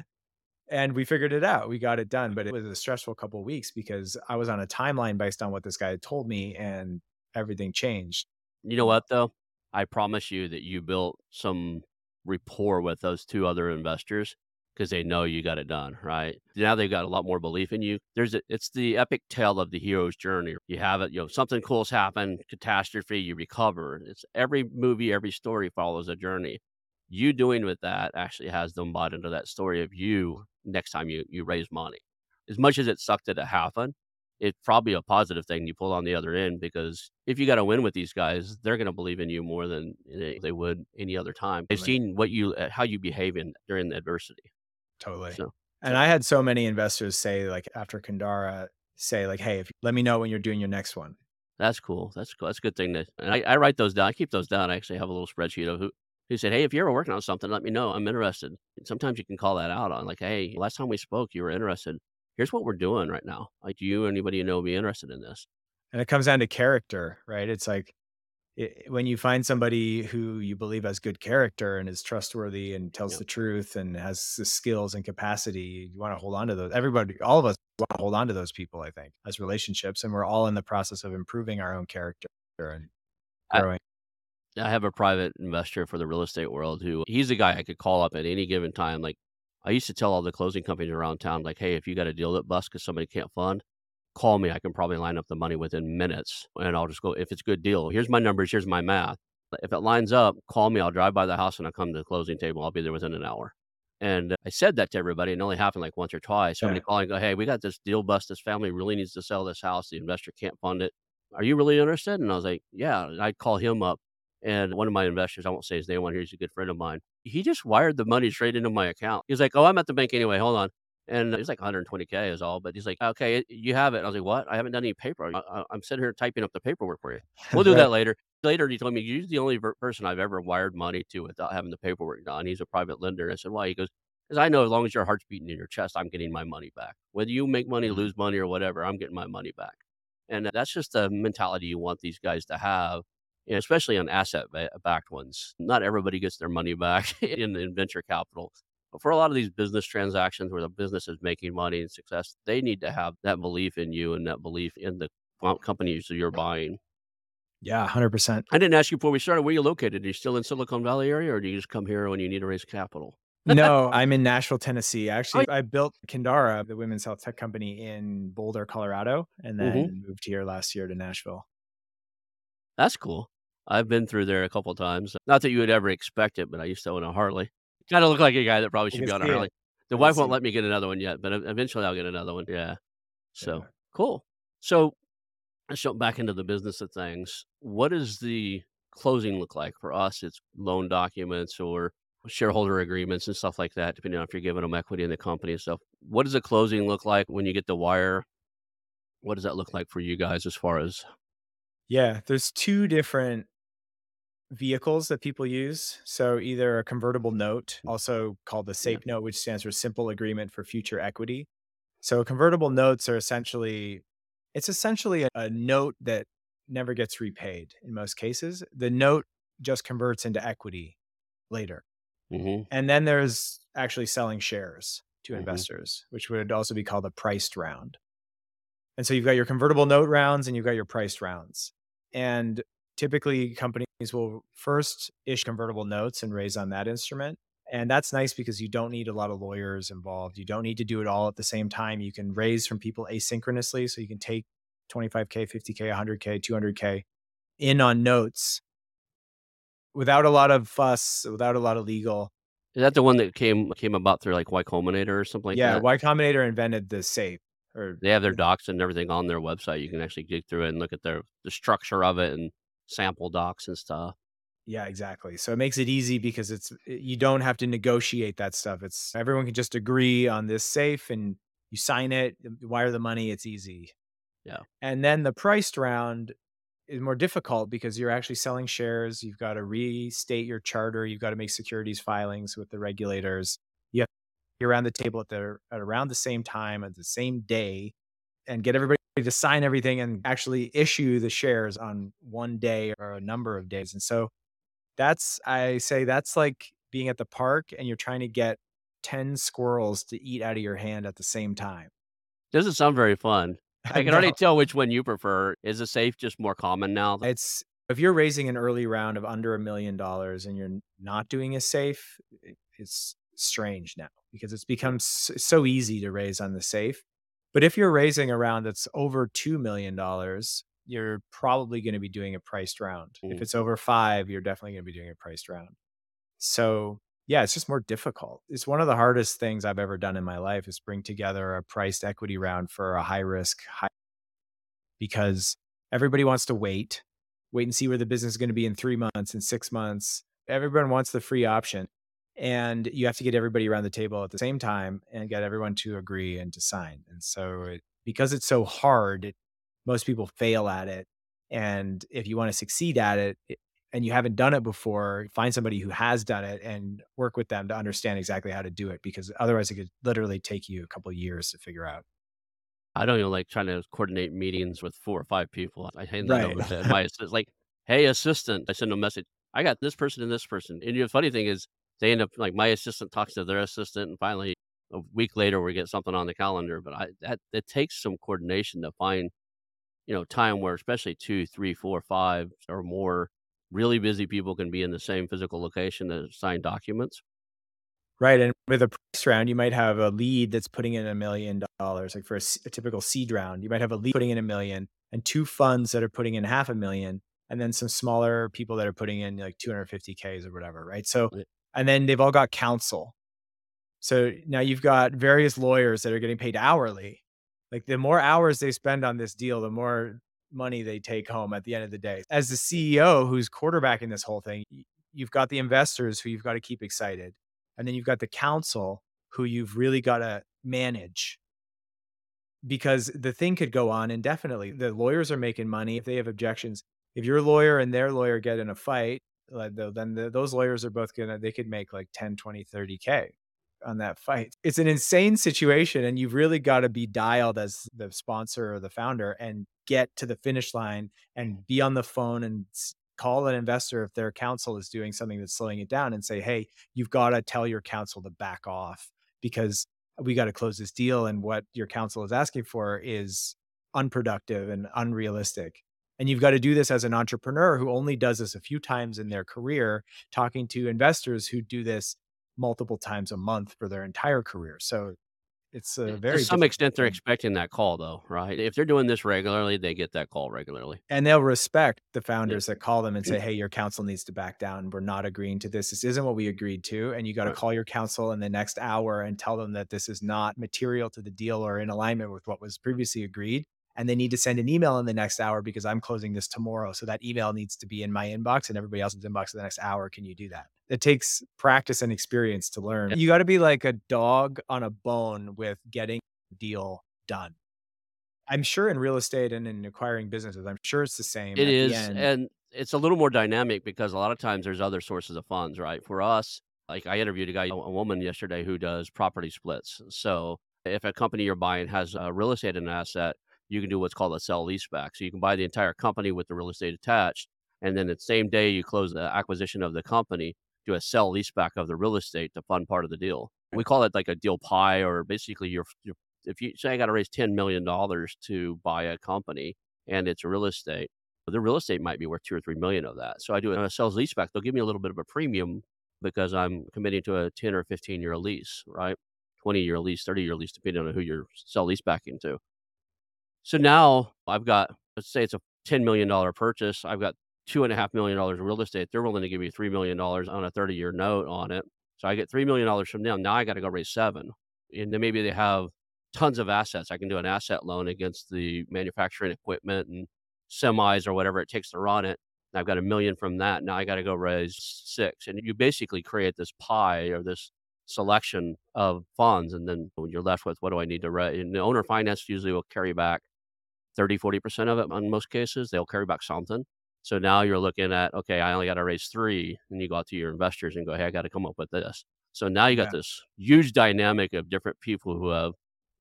And we figured it out. We got it done, but it was a stressful couple of weeks because I was on a timeline based on what this guy had told me, and everything changed. You know what, though? I promise you that you built some rapport with those two other investors because they know you got it done, right? Now they've got a lot more belief in you. There's a, it's the epic tale of the hero's journey. You have it, you know, something cool's happened, catastrophe, you recover. It's every movie, every story follows a journey. You doing with that actually has them bought into that story of you next time you, you raise money. As much as it sucked that it happened, it's probably a positive thing you pull on the other end, because if you got to win with these guys, they're going to believe in you more than they would any other time. They've seen what you, how you behave in during the adversity. Totally. So, and I had so many investors say, like after Kindara, say like, hey, if, let me know when you're doing your next one. That's cool. That's cool. That's a good thing. To, and I, I write those down. I keep those down. I actually have a little spreadsheet of who, who said, hey, if you're ever working on something, let me know. I'm interested. Sometimes you can call that out on like, hey, last time we spoke, you were interested. Here's what we're doing right now. Like, do you or anybody you know be interested in this? And it comes down to character, right? It's like it, when you find somebody who you believe has good character and is trustworthy and tells yep. the truth and has the skills and capacity, you want to hold on to those. Everybody, all of us want to hold on to those people, I think, as relationships. And we're all in the process of improving our own character and growing. I, I have a private investor for the real estate world who he's a guy I could call up at any given time. Like I used to tell all the closing companies around town, like, hey, if you got a deal that busts because somebody can't fund, call me. I can probably line up the money within minutes and I'll just go, if it's a good deal, here's my numbers, here's my math. If it lines up, call me. I'll drive by the house and I'll come to the closing table. I'll be there within an hour. And I said that to everybody, and it only happened like once or twice. Somebody yeah. calling and go, hey, we got this deal bust. This family really needs to sell this house. The investor can't fund it. Are you really interested? And I was like, yeah. And I'd call him up. And one of my investors, I won't say his name on here, he's a good friend of mine. He just wired the money straight into my account. He was like, oh, I'm at the bank anyway. Hold on. And it was like one hundred twenty K is all. But he's like, okay, you have it. I was like, what? I haven't done any paper. I, I'm sitting here typing up the paperwork for you. We'll do that later. Later, he told me, you're the only person I've ever wired money to without having the paperwork done. He's a private lender. I said, why? He goes, because I know as long as your heart's beating in your chest, I'm getting my money back. Whether you make money, lose money or whatever, I'm getting my money back. And that's just the mentality you want these guys to have. And especially on asset-backed ones. Not everybody gets their money back in, in venture capital. But for a lot of these business transactions where the business is making money and success, they need to have that belief in you and that belief in the companies that you're buying. Yeah, one hundred percent. I didn't ask you before we started, where are you located? Are you still in Silicon Valley area, or do you just come here when you need to raise capital? No, I'm in Nashville, Tennessee. Actually, I built Kindara, the women's health tech company, in Boulder, Colorado, and then mm-hmm. moved here last year to Nashville. That's cool. I've been through there a couple of times. Not that you would ever expect it, but I used to own a Harley. Kind of look like a guy that probably should be on a Harley. The wife won't let me get another one yet, but eventually I'll get another one. Yeah. So yeah. Cool. So let's jump back into the business of things. What does the closing look like? For us, it's loan documents or shareholder agreements and stuff like that, depending on if you're giving them equity in the company and stuff. What does the closing look like when you get the wire? What does that look like for you guys as far as? Yeah, there's two different vehicles that people use. So either a convertible note, also called the SAFE yeah. note, which stands for Simple Agreement for Future Equity. So convertible notes are essentially, it's essentially a, a note that never gets repaid in most cases. The note just converts into equity later. Mm-hmm. And then there's actually selling shares to mm-hmm. investors, which would also be called a priced round. And so you've got your convertible note rounds and you've got your priced rounds. And typically companies will first issue convertible notes and raise on that instrument. And that's nice because you don't need a lot of lawyers involved. You don't need to do it all at the same time. You can raise from people asynchronously. So you can take twenty-five K, fifty K, one hundred K, two hundred K in on notes without a lot of fuss, without a lot of legal. Is that the one that came came about through like Y Combinator or something like yeah, that? Yeah, Y Combinator invented the safe. Or they have their docs and everything on their website. You can actually dig through it and look at their the structure of it and sample docs and stuff. Yeah, exactly. So it makes it easy because it's you don't have to negotiate that stuff. It's everyone can just agree on this safe and you sign it, wire the money, it's easy. Yeah. And then the priced round is more difficult because you're actually selling shares. You've got to restate your charter. You've got to make securities filings with the regulators. You have to be around the table at, the, at around the same time, at the same day, and get everybody to sign everything and actually issue the shares on one day or a number of days. And so that's, I say, that's like being at the park and you're trying to get ten squirrels to eat out of your hand at the same time. Doesn't sound very fun. I can no. already tell which one you prefer. Is a safe just more common now? It's if you're raising an early round of under a million dollars and you're not doing a safe, it's strange now because it's become so easy to raise on the safe. But if you're raising a round that's over two million dollars, you're probably going to be doing a priced round. Mm. If it's over five, you're definitely going to be doing a priced round. So yeah, it's just more difficult. It's one of the hardest things I've ever done in my life is bring together a priced equity round for a high risk, high because everybody wants to wait, wait and see where the business is going to be in three months and six months. Everyone wants the free option and you have to get everybody around the table at the same time and get everyone to agree and to sign. And so it, because it's so hard, it, most people fail at it. And if you want to succeed at it, it and you haven't done it before, find somebody who has done it and work with them to understand exactly how to do it, because otherwise it could literally take you a couple of years to figure out. I don't even like trying to coordinate meetings with four or five people. I hand that over to my assistant. Like, hey, assistant, I send a message. I got this person and this person. And the funny thing is they end up like my assistant talks to their assistant and finally a week later we get something on the calendar. But I, that it takes some coordination to find, you know, time where especially two, three, four, five or more really busy people can be in the same physical location to sign documents. Right. And with a price round, you might have a lead that's putting in a million dollars. Like for a, a typical seed round, you might have a lead putting in a million and two funds that are putting in half a million. And then some smaller people that are putting in like two hundred fifty Ks or whatever. Right. So, and then they've all got counsel. So now you've got various lawyers that are getting paid hourly. Like the more hours they spend on this deal, the more money they take home at the end of the day. As the C E O who's quarterbacking this whole thing, you've got the investors who you've got to keep excited. And then you've got the counsel who you've really got to manage because the thing could go on indefinitely. The lawyers are making money if they have objections. If your lawyer and their lawyer get in a fight, then the, those lawyers are both going to, they could make like ten, twenty, thirty K on that fight. It's an insane situation. And you've really got to be dialed as the sponsor or the founder and get to the finish line and be on the phone and call an investor if their counsel is doing something that's slowing it down and say, hey, you've got to tell your counsel to back off because we got to close this deal. And what your counsel is asking for is unproductive and unrealistic. And you've got to do this as an entrepreneur who only does this a few times in their career, talking to investors who do this multiple times a month for their entire career. So it's a very, to some extent, they're expecting that call though, right? If they're doing this regularly, they get that call regularly. And they'll respect the founders yeah. that call them and say, hey, your counsel needs to back down. We're not agreeing to this. This isn't what we agreed to. And you got to right. call your counsel in the next hour and tell them that this is not material to the deal or in alignment with what was previously agreed. And they need to send an email in the next hour because I'm closing this tomorrow. So that email needs to be in my inbox and everybody else's inbox in the next hour. Can you do that? It takes practice and experience to learn. Yeah. You got to be like a dog on a bone with getting the deal done. I'm sure in real estate and in acquiring businesses, I'm sure it's the same. It is. And it's a little more dynamic because a lot of times there's other sources of funds, right? For us, like I interviewed a guy, a woman yesterday who does property splits. So if a company you're buying has a real estate and an asset, you can do what's called a sell leaseback. So you can buy the entire company with the real estate attached. And then the same day you close the acquisition of the company, do a sell leaseback of the real estate to fund part of the deal. We call it like a deal pie, or basically you're, you're if you say I got to raise ten million dollars to buy a company and it's real estate, the real estate might be worth two or three million of that. So I do a sell leaseback. They'll give me a little bit of a premium because I'm committing to a ten or fifteen year lease, right? twenty year lease, thirty year lease, depending on who you're sell leasebacking to. So now I've got, let's say it's a ten million dollars purchase. I've got two and a half million dollars of real estate, they're willing to give you three million dollars on a thirty year note on it. So I get three million dollars from them. Now I got to go raise seven. And then maybe they have tons of assets. I can do an asset loan against the manufacturing equipment and semis or whatever it takes to run it. And I've got a million from that. Now I got to go raise six. And you basically create this pie or this selection of funds. And then when you're left with, what do I need to raise? And the owner finance usually will carry back thirty, forty percent of it in most cases. They'll carry back something. So now you're looking at, okay, I only got to raise three. And you go out to your investors and go, hey, I got to come up with this. So now you got yeah. this huge dynamic of different people who have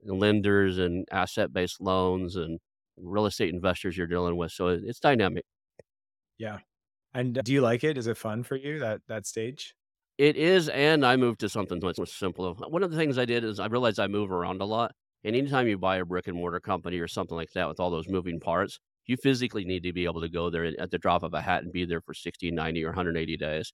lenders and asset-based loans and real estate investors you're dealing with. So it's dynamic. Yeah. And do you like it? Is it fun for you, that that stage? It is. And I moved to something much more simple. One of the things I did is I realized I move around a lot. And anytime you buy a brick and mortar company or something like that with all those moving parts, you physically need to be able to go there at the drop of a hat and be there for sixty, ninety, or one hundred eighty days.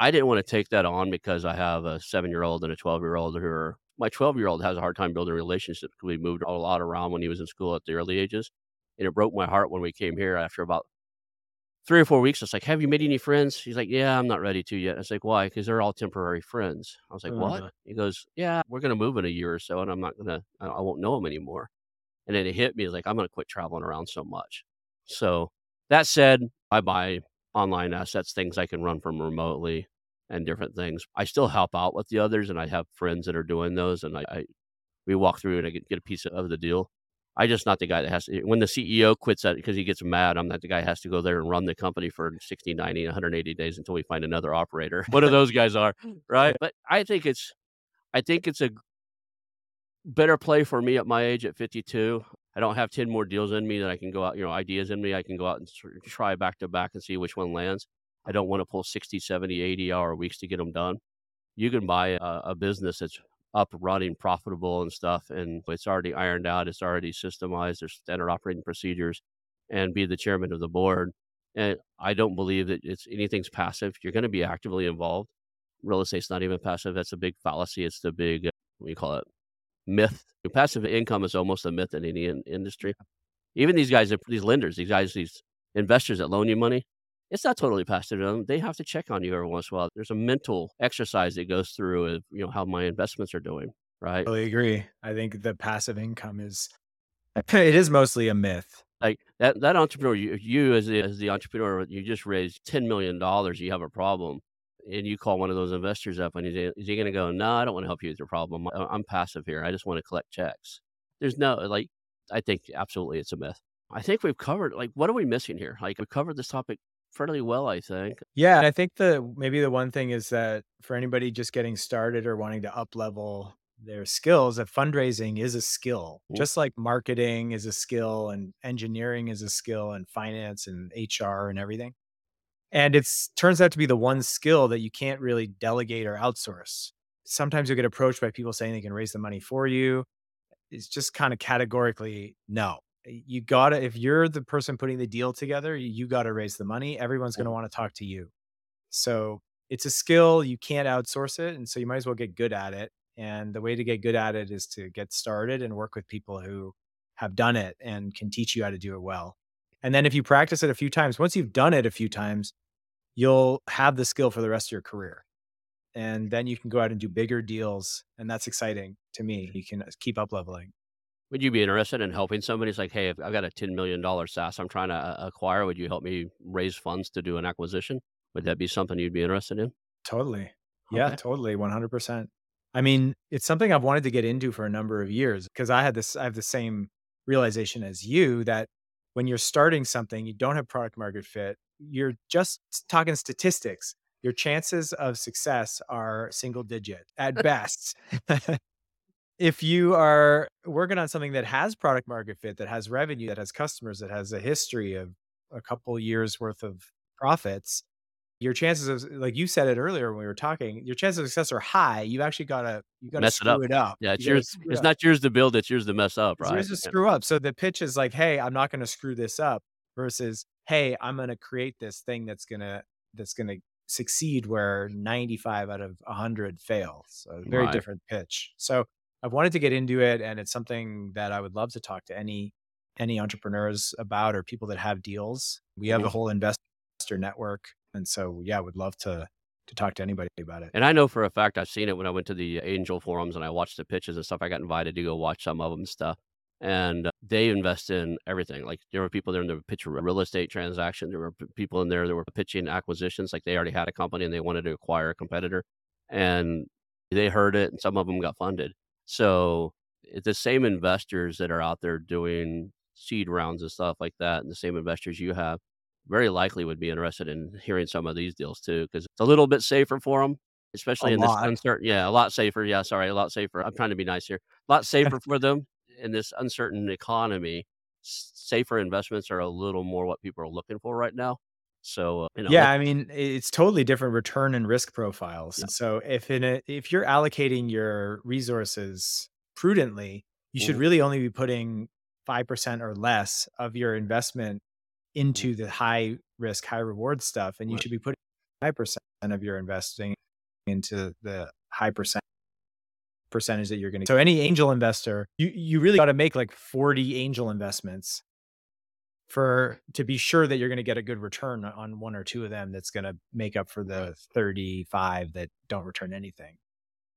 I didn't want to take that on because I have a seven-year-old and a twelve-year-old who are, my twelve-year-old has a hard time building relationships because we moved a lot around when he was in school at the early ages. And it broke my heart when we came here after about three or four weeks. It's like, have you made any friends? He's like, yeah, I'm not ready to yet. I was like, why? Because they're all temporary friends. I was like, uh-huh. What? He goes, yeah, we're going to move in a year or so and I'm not going to, I won't know them anymore. And then it hit me like, I'm going to quit traveling around so much. So that said, I buy online assets, things I can run from remotely and different things. I still help out with the others and I have friends that are doing those. And I, I we walk through and I get, get a piece of the deal. I just not the guy that has to, when the C E O quits that because he gets mad, I'm not the guy that has to go there and run the company for sixty, ninety, one hundred eighty days until we find another operator. One of those guys are, right? But I think it's, I think it's a better play for me at my age at fifty-two. I don't have ten more deals in me that I can go out, you know, ideas in me. I can go out and try back to back and see which one lands. I don't want to pull sixty, seventy, eighty hour weeks to get them done. You can buy a, a business that's up, running, profitable and stuff. And it's already ironed out. It's already systemized. There's standard operating procedures and be the chairman of the board. And I don't believe that it's anything's passive. You're going to be actively involved. Real estate's not even passive. That's a big fallacy. It's the big, what do you call it? Myth. Passive income is almost a myth in any in- industry. Even these guys, these lenders, these guys, these investors that loan you money, it's not totally passive to them. They have to check on you every once in a while. There's a mental exercise that goes through, of, you know, how my investments are doing, right? I totally agree. I think the passive income is, it is mostly a myth. Like that, that entrepreneur, you, you as, the, as the entrepreneur, you just raised ten million dollars, you have a problem. And you call one of those investors up and he's, is he going to go, no, I don't want to help you with your problem. I'm passive here. I just want to collect checks. There's no, like, I think absolutely it's a myth. I think we've covered, like, what are we missing here? Like, we covered this topic fairly well, I think. Yeah. And I think the, maybe the one thing is that for anybody just getting started or wanting to up level their skills, that fundraising is a skill, mm-hmm. just like marketing is a skill and engineering is a skill and finance and H R and everything. And it turns out to be the one skill that you can't really delegate or outsource. Sometimes you'll get approached by people saying they can raise the money for you. It's just kind of categorically, no. You got to, if you're the person putting the deal together, you got to raise the money. Everyone's going to want to talk to you. So it's a skill. You can't outsource it. And so you might as well get good at it. And the way to get good at it is to get started and work with people who have done it and can teach you how to do it well. And then if you practice it a few times, once you've done it a few times, you'll have the skill for the rest of your career. And then you can go out and do bigger deals. And that's exciting to me. You can keep up leveling. Would you be interested in helping somebody? It's like, hey, I've got a ten million dollars SaaS I'm trying to acquire. Would you help me raise funds to do an acquisition? Would that be something you'd be interested in? Totally. Yeah, okay. Totally. one hundred percent. I mean, it's something I've wanted to get into for a number of years because I had this, I have the same realization as you that when you're starting something, you don't have product market fit. You're just talking statistics. Your chances of success are single digit at best. If you are working on something that has product market fit, that has revenue, that has customers, that has a history of a couple years worth of profits, your chances of, like you said it earlier when we were talking, your chances of success are high. You've actually got to, you got to screw it up. It up. Yeah, it's, yours, it's up. Not yours to build, it's yours to mess up, it's right? It's yours to yeah. screw up. So the pitch is like, hey, I'm not going to screw this up versus, hey, I'm going to create this thing that's going to, that's going to succeed where ninety-five out of one hundred fail. So very right. different pitch. So I've wanted to get into it and it's something that I would love to talk to any, any entrepreneurs about or people that have deals. We have a whole investor network. And so, yeah, I would love to to talk to anybody about it. And I know for a fact, I've seen it when I went to the angel forums and I watched the pitches and stuff. I got invited to go watch some of them and stuff. And they invest in everything. Like there were people there in the pitch real estate transactions. There were people in there that were pitching acquisitions. Like they already had a company and they wanted to acquire a competitor. And they heard it and some of them got funded. So it's the same investors that are out there doing seed rounds and stuff like that, and the same investors you have, very likely would be interested in hearing some of these deals too, because it's a little bit safer for them, especially a in lot. this uncertain. Yeah, a lot safer. Yeah, sorry, a lot safer. I'm trying to be nice here. A lot safer for them in this uncertain economy. Safer investments are a little more what people are looking for right now. So uh, you know, yeah, like- I mean, it's totally different return and risk profiles. Yeah. So if in a, if you're allocating your resources prudently, you mm. should really only be putting five percent or less of your investment into the high risk, high reward stuff. And you right. should be putting five percent of your investing into the high percent percentage that you're going to. So any angel investor, you, you really got to make like forty angel investments for to be sure that you're going to get a good return on one or two of them. That's going to make up for the thirty-five that don't return anything.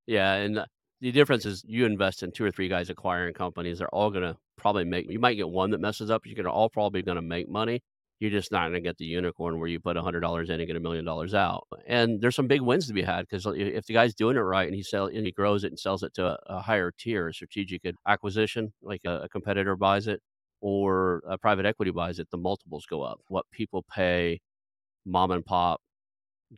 Yeah. And the difference is you invest in two or three guys acquiring companies. They're all going to probably make, you might get one that messes up. You're going to all probably going to make money. You're just not going to get the unicorn where you put one hundred dollars in and get a million dollars out. And there's some big wins to be had, because if the guy's doing it right and he sell, and he grows it and sells it to a, a higher tier, a strategic acquisition, like a, a competitor buys it or a private equity buys it, the multiples go up. What people pay mom and pop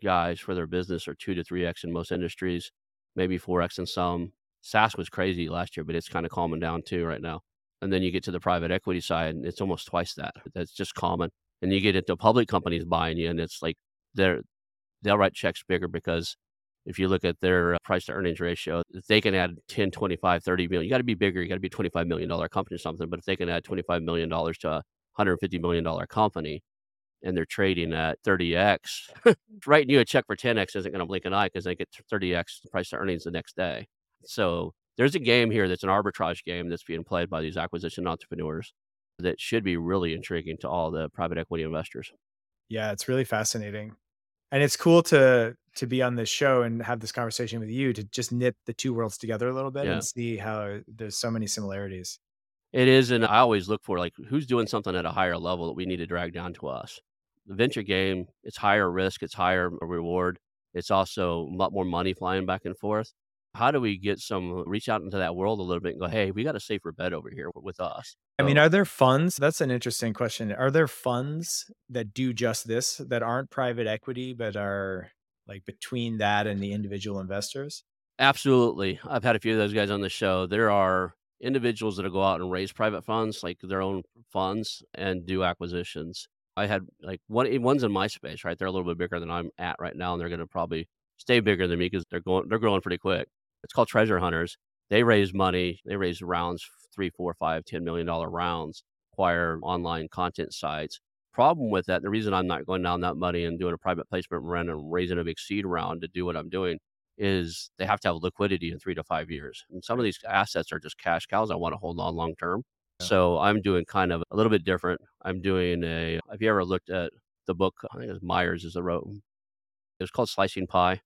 guys for their business are two to three X in most industries. Maybe four X in some. SaaS was crazy last year, but it's kind of calming down too right now. And then you get to the private equity side, and it's almost twice that. That's just common. And you get into public companies buying you, and it's like they're, they'll write checks bigger, because if you look at their price to earnings ratio, if they can add ten, twenty-five, thirty million. You got to be bigger. You got to be a twenty-five million dollars company or something. But if they can add twenty-five million dollars to a one hundred fifty million dollars company, and they're trading at thirty X, writing you a check for ten X isn't going to blink an eye, because they get thirty X price to earnings the next day. So there's a game here that's an arbitrage game that's being played by these acquisition entrepreneurs that should be really intriguing to all the private equity investors. Yeah, it's really fascinating. And it's cool to to be on this show and have this conversation with you, to just knit the two worlds together a little bit, yeah, and see how there's so many similarities. It is. And I always look for, like, who's doing something at a higher level that we need to drag down to us. The venture game, it's higher risk, it's higher reward. It's also a lot more money flying back and forth. How do we get some, reach out into that world a little bit and go, hey, we got a safer bet over here with us. So, I mean, are there funds? That's an interesting question. Are there funds that do just this, that aren't private equity, but are like between that and the individual investors? Absolutely. I've had a few of those guys on the show. There are individuals that'll go out and raise private funds, like their own funds, and do acquisitions. I had like one, one's in my space, right? They're a little bit bigger than I'm at right now, and they're going to probably stay bigger than me because they're going, they're growing pretty quick. It's called Treasure Hunters. They raise money. They raise rounds, three, four, five, ten million dollar rounds, acquire online content sites. Problem with that, the reason I'm not going down that money and doing a private placement round and raising a big seed round to do what I'm doing is they have to have liquidity in three to five years. And some of these assets are just cash cows I want to hold on long term. Yeah. So I'm doing kind of a little bit different. I'm doing a, have you ever looked at the book? I think it was Myers is the wrote. It was called Slicing Pie.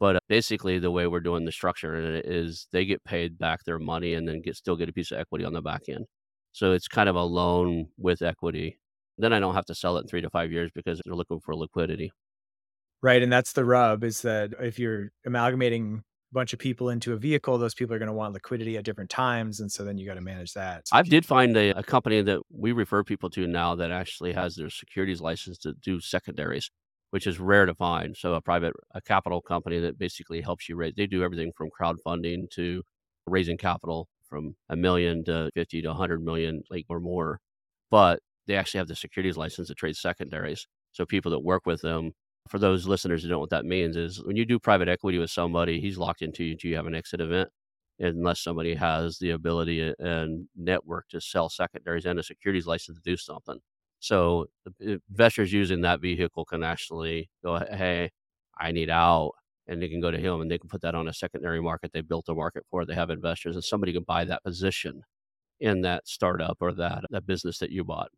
But basically the way we're doing the structure in it is they get paid back their money and then get still get a piece of equity on the back end. So it's kind of a loan with equity. Then I don't have to sell it in three to five years because they're looking for liquidity. Right. And that's the rub, is that if you're amalgamating bunch of people into a vehicle, those people are going to want liquidity at different times. And so then you got to manage that. So I did find a, a company that we refer people to now that actually has their securities license to do secondaries, which is rare to find. So a private a capital company that basically helps you raise, they do everything from crowdfunding to raising capital from a million to fifty to one hundred million, like, or more. But they actually have the securities license to trade secondaries. So people that work with them, for those listeners who don't know what that means, is when you do private equity with somebody, he's locked into you until you have an exit event, unless somebody has the ability and network to sell secondaries and a securities license to do something. So the investors using that vehicle can actually go, hey, I need out, and they can go to him and they can put that on a secondary market. They built a market for it. They have investors, and somebody can buy that position in that startup or that, that business that you bought.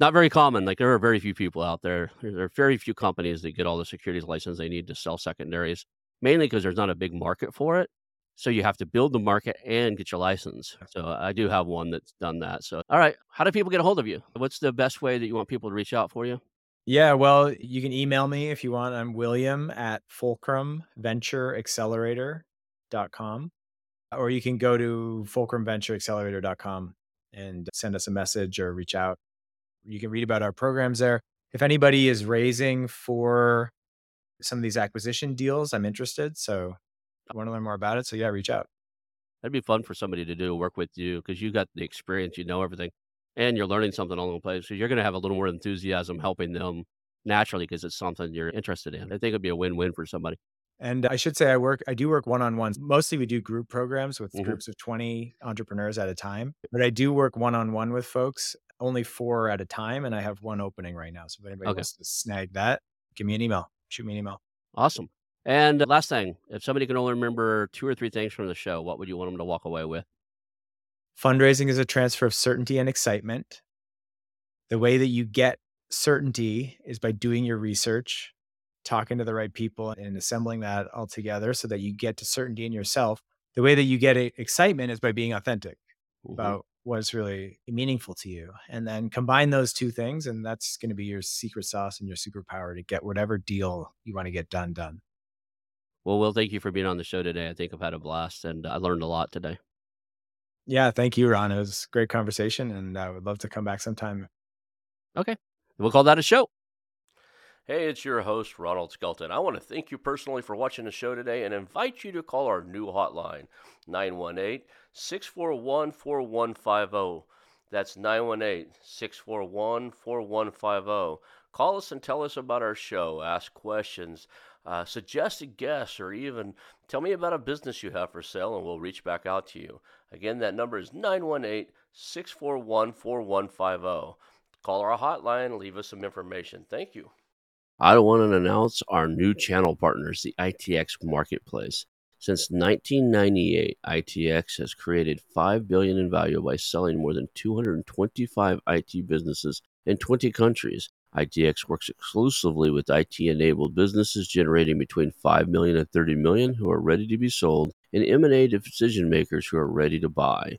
not very common. Like there are very few people out there. There are very few companies that get all the securities license they need to sell secondaries, mainly because there's not a big market for it. So you have to build the market and get your license. So I do have one that's done that. So, all right, how do people get a hold of you? What's the best way that you want people to reach out for you? Yeah, well, you can email me if you want. I'm William at fulcrum venture accelerator dot com, or you can go to fulcrum venture accelerator dot com and send us a message or reach out. You can read about our programs there. If anybody is raising for some of these acquisition deals, I'm interested. So I want to learn more about it. So yeah, reach out. That'd be fun for somebody to do work with you because you got the experience, you know everything, and you're learning something along the way. So you're going to have a little more enthusiasm helping them naturally because it's something you're interested in. I think it'd be a win-win for somebody. And I should say I work, I do work one-on-ones. Mostly we do group programs with mm-hmm. groups of twenty entrepreneurs at a time, but I do work one-on-one with folks, only four at a time. And I have one opening right now. So if anybody okay. wants to snag that, give me an email, shoot me an email. Awesome. And last thing, if somebody can only remember two or three things from the show, what would you want them to walk away with? Fundraising is a transfer of certainty and excitement. The way that you get certainty is by doing your research, talking to the right people and assembling that all together so that you get to certainty in yourself. The way that you get excitement is by being authentic mm-hmm. about what's really meaningful to you. And then combine those two things, and that's going to be your secret sauce and your superpower to get whatever deal you want to get done, done. Well, Will, thank you for being on the show today. I think I've had a blast and I learned a lot today. Yeah, thank you, Ron. It was a great conversation and I would love to come back sometime. Okay, we'll call that a show. Hey, it's your host, Ronald Skelton. I want to thank you personally for watching the show today and invite you to call our new hotline, nine one eight, six four one, four one five zero. That's nine one eight, six four one, four one five zero. Call us and tell us about our show, ask questions, Uh, suggested guests, or even tell me about a business you have for sale and we'll reach back out to you. Again, that number is nine one eight, six four one, four one five zero. Call our hotline and leave us some information. Thank you. I want to announce our new channel partners, the I T X Marketplace. Since nineteen ninety-eight, I T X has created five billion dollars in value by selling more than two hundred twenty-five I T businesses in twenty countries. I T X works exclusively with I T-enabled businesses generating between five million dollars and thirty million dollars who are ready to be sold, and M and A decision makers who are ready to buy.